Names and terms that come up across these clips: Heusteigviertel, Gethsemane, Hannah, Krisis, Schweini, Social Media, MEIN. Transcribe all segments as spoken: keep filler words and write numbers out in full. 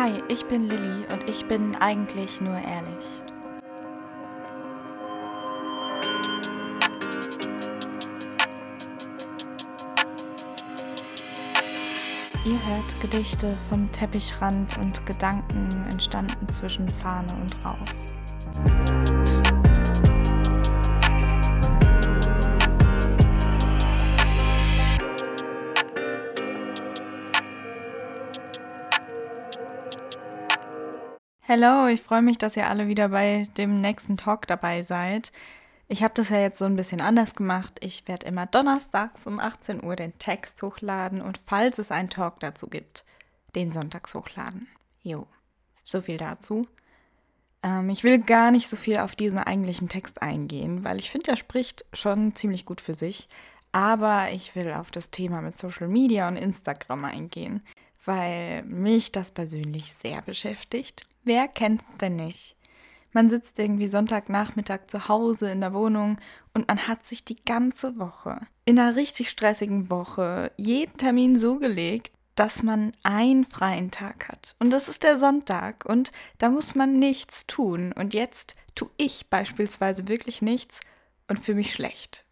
Hi, ich bin Lilly und ich bin eigentlich nur ehrlich. Ihr hört Gedichte vom Teppichrand und Gedanken entstanden zwischen Fahne und Rauch. Hallo, ich freue mich, dass ihr alle wieder bei dem nächsten Talk dabei seid. Ich habe das ja jetzt so ein bisschen anders gemacht. Ich werde immer donnerstags um achtzehn Uhr den Text hochladen und falls es einen Talk dazu gibt, den sonntags hochladen. Jo, so viel dazu. Ähm, ich will gar nicht so viel auf diesen eigentlichen Text eingehen, weil ich finde, der spricht schon ziemlich gut für sich. Aber ich will auf das Thema mit Social Media und Instagram eingehen, weil mich das persönlich sehr beschäftigt. Wer kennt's denn nicht? Man sitzt irgendwie Sonntagnachmittag zu Hause in der Wohnung und man hat sich die ganze Woche, in einer richtig stressigen Woche, jeden Termin so gelegt, dass man einen freien Tag hat. Und das ist der Sonntag und da muss man nichts tun. Und jetzt tue ich beispielsweise wirklich nichts und fühle mich schlecht.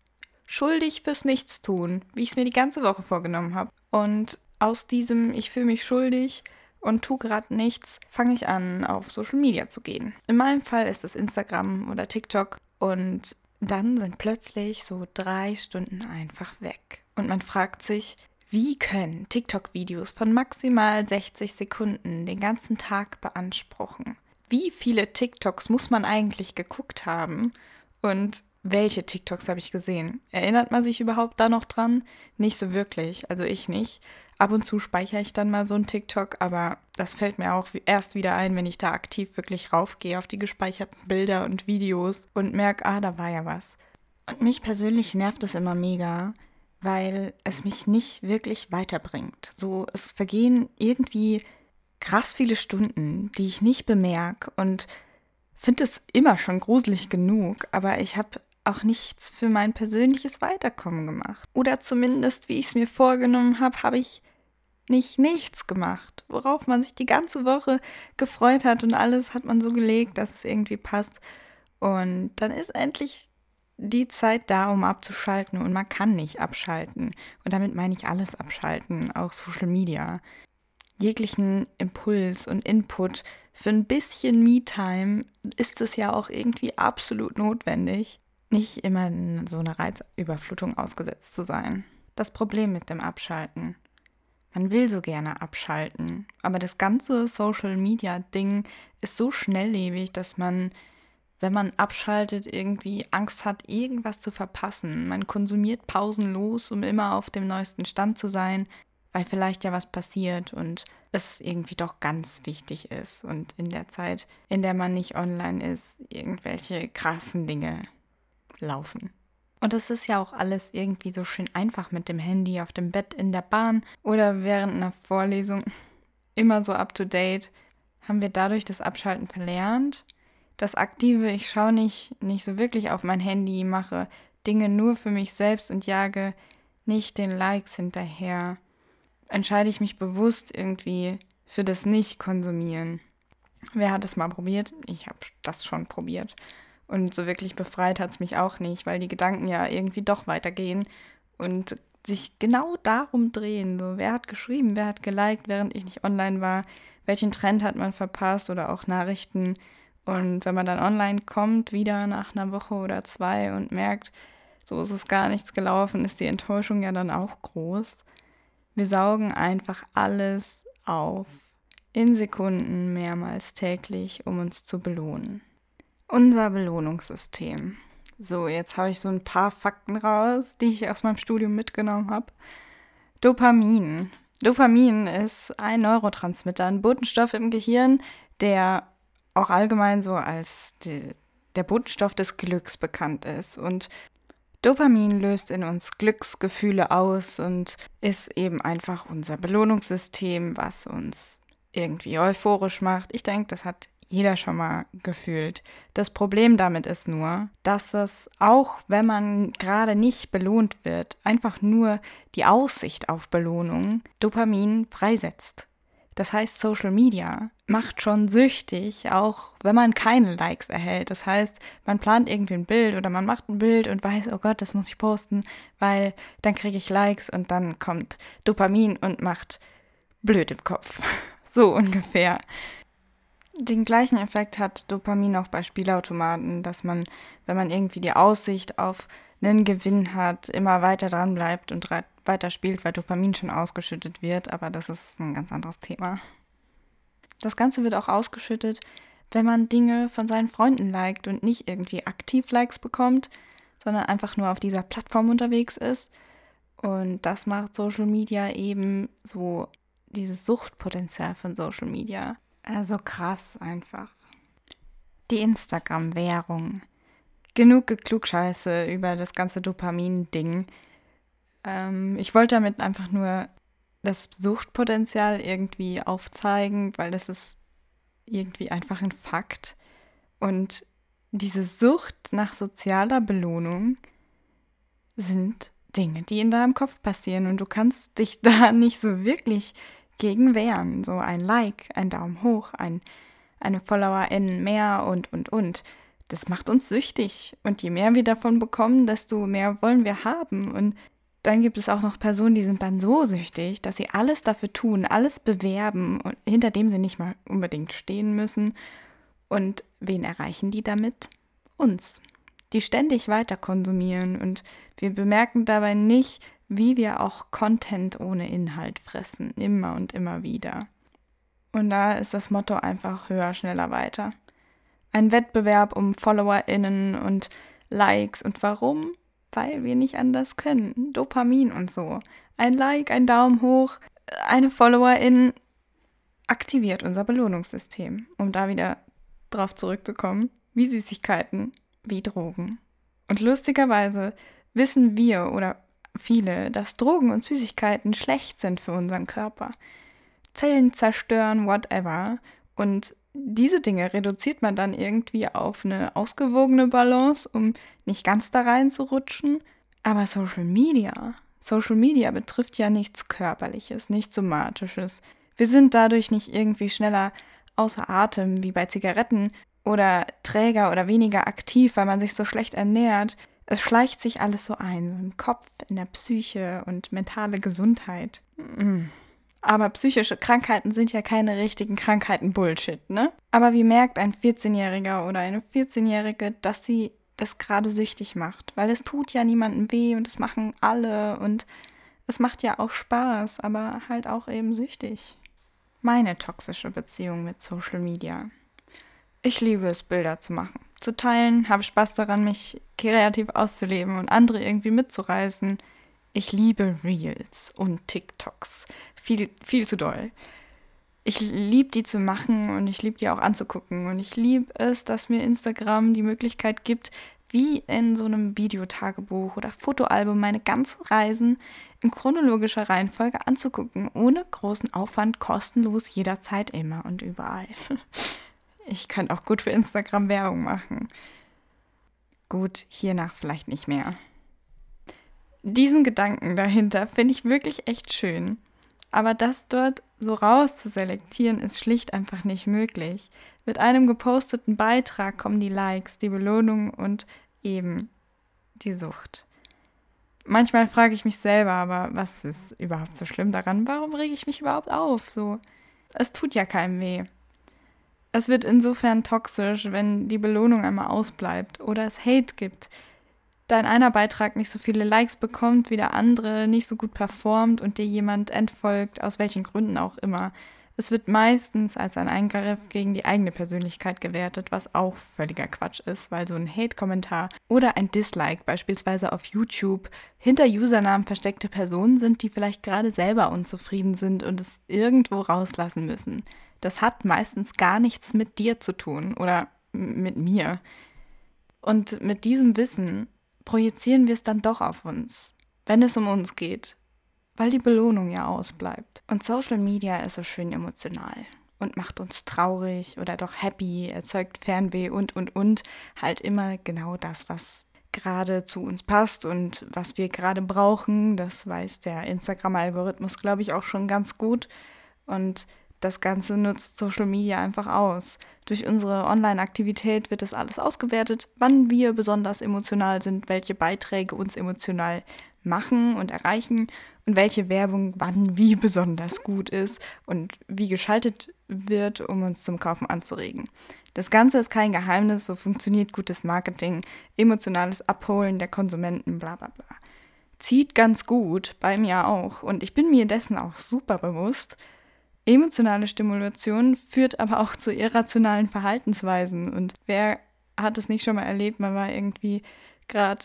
Schuldig fürs Nichtstun, wie ich es mir die ganze Woche vorgenommen habe. Und aus diesem Ich fühle mich schuldig und tu gerade nichts, fange ich an, auf Social Media zu gehen. In meinem Fall ist das Instagram oder TikTok und dann sind plötzlich so drei Stunden einfach weg. Und man fragt sich, wie können TikTok-Videos von maximal sechzig Sekunden den ganzen Tag beanspruchen? Wie viele TikToks muss man eigentlich geguckt haben? Und welche TikToks habe ich gesehen? Erinnert man sich überhaupt da noch dran? Nicht so wirklich, also ich nicht. Ab und zu speichere ich dann mal so ein TikTok, aber das fällt mir auch erst wieder ein, wenn ich da aktiv wirklich raufgehe auf die gespeicherten Bilder und Videos und merke, ah, da war ja was. Und mich persönlich nervt das immer mega, weil es mich nicht wirklich weiterbringt. So, es vergehen irgendwie krass viele Stunden, die ich nicht bemerke und finde es immer schon gruselig genug, aber ich habe auch nichts für mein persönliches Weiterkommen gemacht. Oder zumindest, wie ich es mir vorgenommen habe, habe ich nicht nichts gemacht, worauf man sich die ganze Woche gefreut hat und alles hat man so gelegt, dass es irgendwie passt. Und dann ist endlich die Zeit da, um abzuschalten und man kann nicht abschalten. Und damit meine ich alles abschalten, auch Social Media. Jeglichen Impuls und Input für ein bisschen Me-Time ist es ja auch irgendwie absolut notwendig, nicht immer in so einer Reizüberflutung ausgesetzt zu sein. Das Problem mit dem Abschalten. Man will so gerne abschalten, aber das ganze Social-Media-Ding ist so schnelllebig, dass man, wenn man abschaltet, irgendwie Angst hat, irgendwas zu verpassen. Man konsumiert pausenlos, um immer auf dem neuesten Stand zu sein, weil vielleicht ja was passiert und es irgendwie doch ganz wichtig ist und in der Zeit, in der man nicht online ist, irgendwelche krassen Dinge laufen. Und es ist ja auch alles irgendwie so schön einfach mit dem Handy auf dem Bett, in der Bahn oder während einer Vorlesung. Immer so up to date. Haben wir dadurch das Abschalten verlernt? Das aktive, ich schaue nicht, nicht so wirklich auf mein Handy, mache Dinge nur für mich selbst und jage nicht den Likes hinterher. Entscheide ich mich bewusst irgendwie für das Nicht-Konsumieren. Wer hat das mal probiert? Ich habe das schon probiert. Und so wirklich befreit hat es mich auch nicht, weil die Gedanken ja irgendwie doch weitergehen und sich genau darum drehen. So, wer hat geschrieben, wer hat geliked, während ich nicht online war, welchen Trend hat man verpasst oder auch Nachrichten. Und wenn man dann online kommt, wieder nach einer Woche oder zwei und merkt, so ist es gar nichts gelaufen, ist die Enttäuschung ja dann auch groß. Wir saugen einfach alles auf, in Sekunden mehrmals täglich, um uns zu belohnen. Unser Belohnungssystem. So, jetzt habe ich so ein paar Fakten raus, die ich aus meinem Studium mitgenommen habe. Dopamin. Dopamin ist ein Neurotransmitter, ein Botenstoff im Gehirn, der auch allgemein so als die, der Botenstoff des Glücks bekannt ist. Und Dopamin löst in uns Glücksgefühle aus und ist eben einfach unser Belohnungssystem, was uns irgendwie euphorisch macht. Ich denke, das hat jeder schon mal gefühlt. Das Problem damit ist nur, dass es, auch wenn man gerade nicht belohnt wird, einfach nur die Aussicht auf Belohnung Dopamin freisetzt. Das heißt, Social Media macht schon süchtig, auch wenn man keine Likes erhält. Das heißt, man plant irgendwie ein Bild oder man macht ein Bild und weiß, oh Gott, das muss ich posten, weil dann kriege ich Likes und dann kommt Dopamin und macht blöd im Kopf. So ungefähr. Den gleichen Effekt hat Dopamin auch bei Spielautomaten, dass man, wenn man irgendwie die Aussicht auf einen Gewinn hat, immer weiter dran bleibt und weiter spielt, weil Dopamin schon ausgeschüttet wird, aber das ist ein ganz anderes Thema. Das Ganze wird auch ausgeschüttet, wenn man Dinge von seinen Freunden liked und nicht irgendwie aktiv Likes bekommt, sondern einfach nur auf dieser Plattform unterwegs ist. Und das macht Social Media eben so dieses Suchtpotenzial von Social Media. Also krass einfach. Die Instagram-Währung. Genug Geklugscheiße über das ganze Dopamin-Ding. Ähm, ich wollte damit einfach nur das Suchtpotenzial irgendwie aufzeigen, weil das ist irgendwie einfach ein Fakt. Und diese Sucht nach sozialer Belohnung sind Dinge, die in deinem Kopf passieren und du kannst dich da nicht so wirklich gegen wehren. So ein Like, ein Daumen hoch, ein, eine FollowerInnen mehr und, und, und. Das macht uns süchtig. Und je mehr wir davon bekommen, desto mehr wollen wir haben. Und dann gibt es auch noch Personen, die sind dann so süchtig, dass sie alles dafür tun, alles bewerben, und hinter dem sie nicht mal unbedingt stehen müssen. Und wen erreichen die damit? Uns. Die ständig weiter konsumieren. Und wir bemerken dabei nicht, wie wir auch Content ohne Inhalt fressen, immer und immer wieder. Und da ist das Motto einfach höher, schneller, weiter. Ein Wettbewerb um FollowerInnen und Likes. Und warum? Weil wir nicht anders können. Dopamin und so. Ein Like, ein Daumen hoch, eine FollowerIn aktiviert unser Belohnungssystem. Um da wieder drauf zurückzukommen, wie Süßigkeiten, wie Drogen. Und lustigerweise wissen wir oder viele, dass Drogen und Süßigkeiten schlecht sind für unseren Körper. Zellen zerstören, whatever. Und diese Dinge reduziert man dann irgendwie auf eine ausgewogene Balance, um nicht ganz da reinzurutschen. Aber Social Media, Social Media betrifft ja nichts Körperliches, nichts Somatisches. Wir sind dadurch nicht irgendwie schneller außer Atem wie bei Zigaretten oder träger oder weniger aktiv, weil man sich so schlecht ernährt. Es schleicht sich alles so ein, so im Kopf, in der Psyche und mentale Gesundheit. Mm-mm. Aber psychische Krankheiten sind ja keine richtigen Krankheiten, Bullshit, ne? Aber wie merkt ein vierzehnjähriger oder eine vierzehnjährige, dass sie das gerade süchtig macht? Weil es tut ja niemandem weh und es machen alle und es macht ja auch Spaß, aber halt auch eben süchtig. Meine toxische Beziehung mit Social Media. Ich liebe es, Bilder zu machen, zu teilen, habe Spaß daran, mich kreativ auszuleben und andere irgendwie mitzureißen. Ich liebe Reels und TikToks. Viel, viel zu doll. Ich liebe die zu machen und ich liebe die auch anzugucken. Und ich liebe es, dass mir Instagram die Möglichkeit gibt, wie in so einem Videotagebuch oder Fotoalbum meine ganzen Reisen in chronologischer Reihenfolge anzugucken, ohne großen Aufwand, kostenlos, jederzeit, immer und überall. Ich könnte auch gut für Instagram Werbung machen. Gut, hiernach vielleicht nicht mehr. Diesen Gedanken dahinter finde ich wirklich echt schön. Aber das dort so raus zu selektieren, ist schlicht einfach nicht möglich. Mit einem geposteten Beitrag kommen die Likes, die Belohnung und eben die Sucht. Manchmal frage ich mich selber, aber was ist überhaupt so schlimm daran? Warum rege ich mich überhaupt auf? So, es tut ja keinem weh. Es wird insofern toxisch, wenn die Belohnung einmal ausbleibt oder es Hate gibt. Da in einer Beitrag nicht so viele Likes bekommt, wie der andere nicht so gut performt und dir jemand entfolgt, aus welchen Gründen auch immer. Es wird meistens als ein Eingriff gegen die eigene Persönlichkeit gewertet, was auch völliger Quatsch ist, weil so ein Hate-Kommentar oder ein Dislike beispielsweise auf YouTube hinter Usernamen versteckte Personen sind, die vielleicht gerade selber unzufrieden sind und es irgendwo rauslassen müssen. Das hat meistens gar nichts mit dir zu tun oder mit mir. Und mit diesem Wissen projizieren wir es dann doch auf uns, wenn es um uns geht, weil die Belohnung ja ausbleibt. Und Social Media ist so schön emotional und macht uns traurig oder doch happy, erzeugt Fernweh und, und, und. Halt immer genau das, was gerade zu uns passt und was wir gerade brauchen. Das weiß der Instagram-Algorithmus, glaube ich, auch schon ganz gut. Und das Ganze nutzt Social Media einfach aus. Durch unsere Online-Aktivität wird das alles ausgewertet, wann wir besonders emotional sind, welche Beiträge uns emotional machen und erreichen und welche Werbung wann wie besonders gut ist und wie geschaltet wird, um uns zum Kaufen anzuregen. Das Ganze ist kein Geheimnis, so funktioniert gutes Marketing, emotionales Abholen der Konsumenten, bla bla bla. Zieht ganz gut, bei mir auch, und ich bin mir dessen auch super bewusst. Emotionale Stimulation führt aber auch zu irrationalen Verhaltensweisen. Und wer hat es nicht schon mal erlebt, man war irgendwie gerade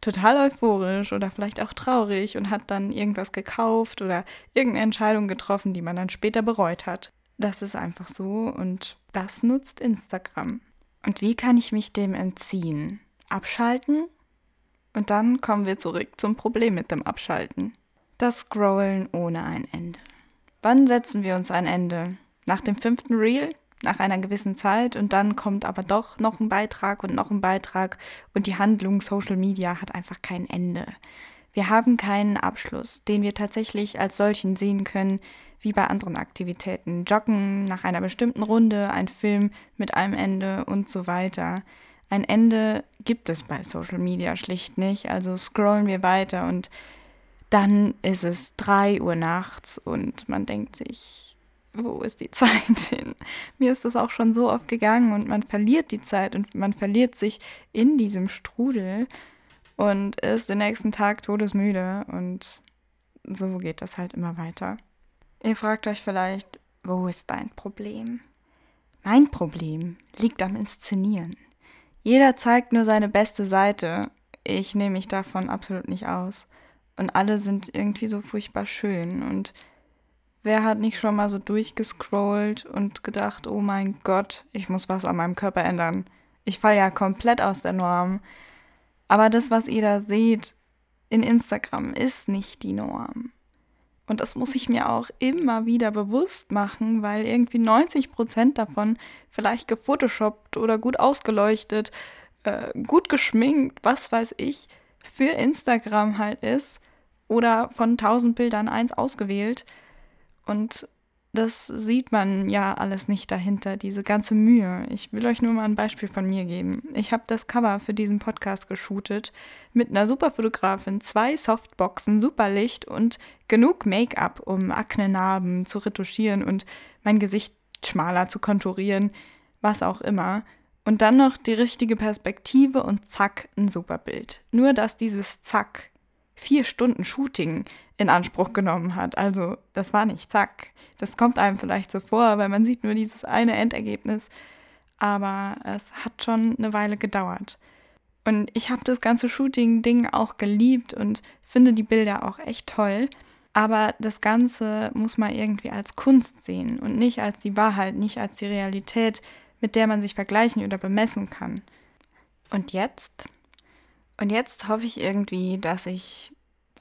total euphorisch oder vielleicht auch traurig und hat dann irgendwas gekauft oder irgendeine Entscheidung getroffen, die man dann später bereut hat. Das ist einfach so und das nutzt Instagram. Und wie kann ich mich dem entziehen? Abschalten? Und dann kommen wir zurück zum Problem mit dem Abschalten. Das Scrollen ohne ein Ende. Wann setzen wir uns ein Ende? Nach dem fünften Reel? Nach einer gewissen Zeit? Und dann kommt aber doch noch ein Beitrag und noch ein Beitrag und die Handlung Social Media hat einfach kein Ende. Wir haben keinen Abschluss, den wir tatsächlich als solchen sehen können, wie bei anderen Aktivitäten. Joggen nach einer bestimmten Runde, ein Film mit einem Ende und so weiter. Ein Ende gibt es bei Social Media schlicht nicht, also scrollen wir weiter und dann ist es drei Uhr nachts und man denkt sich, wo ist die Zeit hin? Mir ist das auch schon so oft gegangen und man verliert die Zeit und man verliert sich in diesem Strudel und ist den nächsten Tag todesmüde und so geht das halt immer weiter. Ihr fragt euch vielleicht, wo ist dein Problem? Mein Problem liegt am Inszenieren. Jeder zeigt nur seine beste Seite. Ich nehme mich davon absolut nicht aus. Und alle sind irgendwie so furchtbar schön. Und wer hat nicht schon mal so durchgescrollt und gedacht, oh mein Gott, ich muss was an meinem Körper ändern. Ich falle ja komplett aus der Norm. Aber das, was ihr da seht in Instagram, ist nicht die Norm. Und das muss ich mir auch immer wieder bewusst machen, weil irgendwie neunzig Prozent davon vielleicht gefotoshoppt oder gut ausgeleuchtet, äh, gut geschminkt, was weiß ich, für Instagram halt ist oder von tausend Bildern eins ausgewählt und das sieht man ja alles nicht dahinter, diese ganze Mühe. Ich will euch nur mal ein Beispiel von mir geben. Ich habe das Cover für diesen Podcast geshootet mit einer super Fotografin, zwei Softboxen, super Licht und genug Make-up, um Aknenarben zu retuschieren und mein Gesicht schmaler zu konturieren, was auch immer. Und dann noch die richtige Perspektive und zack, ein super Bild. Nur, dass dieses zack vier Stunden Shooting in Anspruch genommen hat. Also das war nicht zack. Das kommt einem vielleicht so vor, weil man sieht nur dieses eine Endergebnis. Aber es hat schon eine Weile gedauert. Und ich habe das ganze Shooting-Ding auch geliebt und finde die Bilder auch echt toll. Aber das Ganze muss man irgendwie als Kunst sehen und nicht als die Wahrheit, nicht als die Realität, mit der man sich vergleichen oder bemessen kann. Und jetzt? Und jetzt hoffe ich irgendwie, dass ich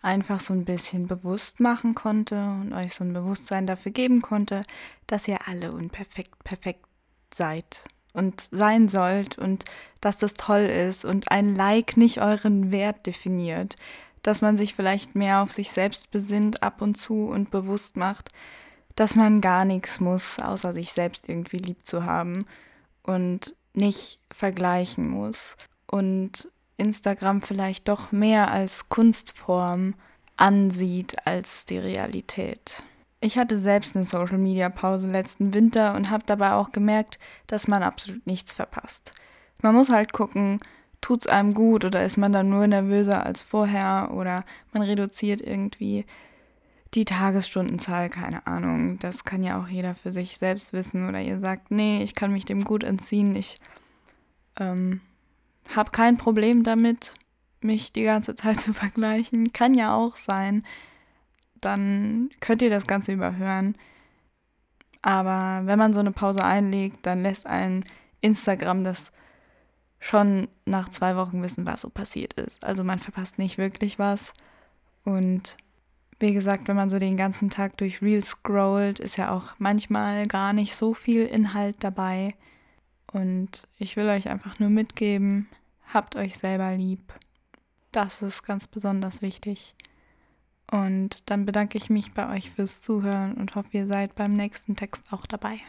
einfach so ein bisschen bewusst machen konnte und euch so ein Bewusstsein dafür geben konnte, dass ihr alle unperfekt perfekt seid und sein sollt und dass das toll ist und ein Like nicht euren Wert definiert, dass man sich vielleicht mehr auf sich selbst besinnt ab und zu und bewusst macht, dass man gar nichts muss, außer sich selbst irgendwie lieb zu haben und nicht vergleichen muss und Instagram vielleicht doch mehr als Kunstform ansieht als die Realität. Ich hatte selbst eine Social-Media-Pause letzten Winter und habe dabei auch gemerkt, dass man absolut nichts verpasst. Man muss halt gucken, tut's einem gut oder ist man dann nur nervöser als vorher oder man reduziert irgendwie die Tagesstundenzahl, keine Ahnung, das kann ja auch jeder für sich selbst wissen. Oder ihr sagt, nee, ich kann mich dem gut entziehen, ich ähm, habe kein Problem damit, mich die ganze Zeit zu vergleichen. Kann ja auch sein. Dann könnt ihr das Ganze überhören. Aber wenn man so eine Pause einlegt, dann lässt einen Instagram das schon nach zwei Wochen wissen, was so passiert ist. Also man verpasst nicht wirklich was und wie gesagt, wenn man so den ganzen Tag durch Reels scrollt, ist ja auch manchmal gar nicht so viel Inhalt dabei. Und ich will euch einfach nur mitgeben, habt euch selber lieb. Das ist ganz besonders wichtig. Und dann bedanke ich mich bei euch fürs Zuhören und hoffe, ihr seid beim nächsten Text auch dabei.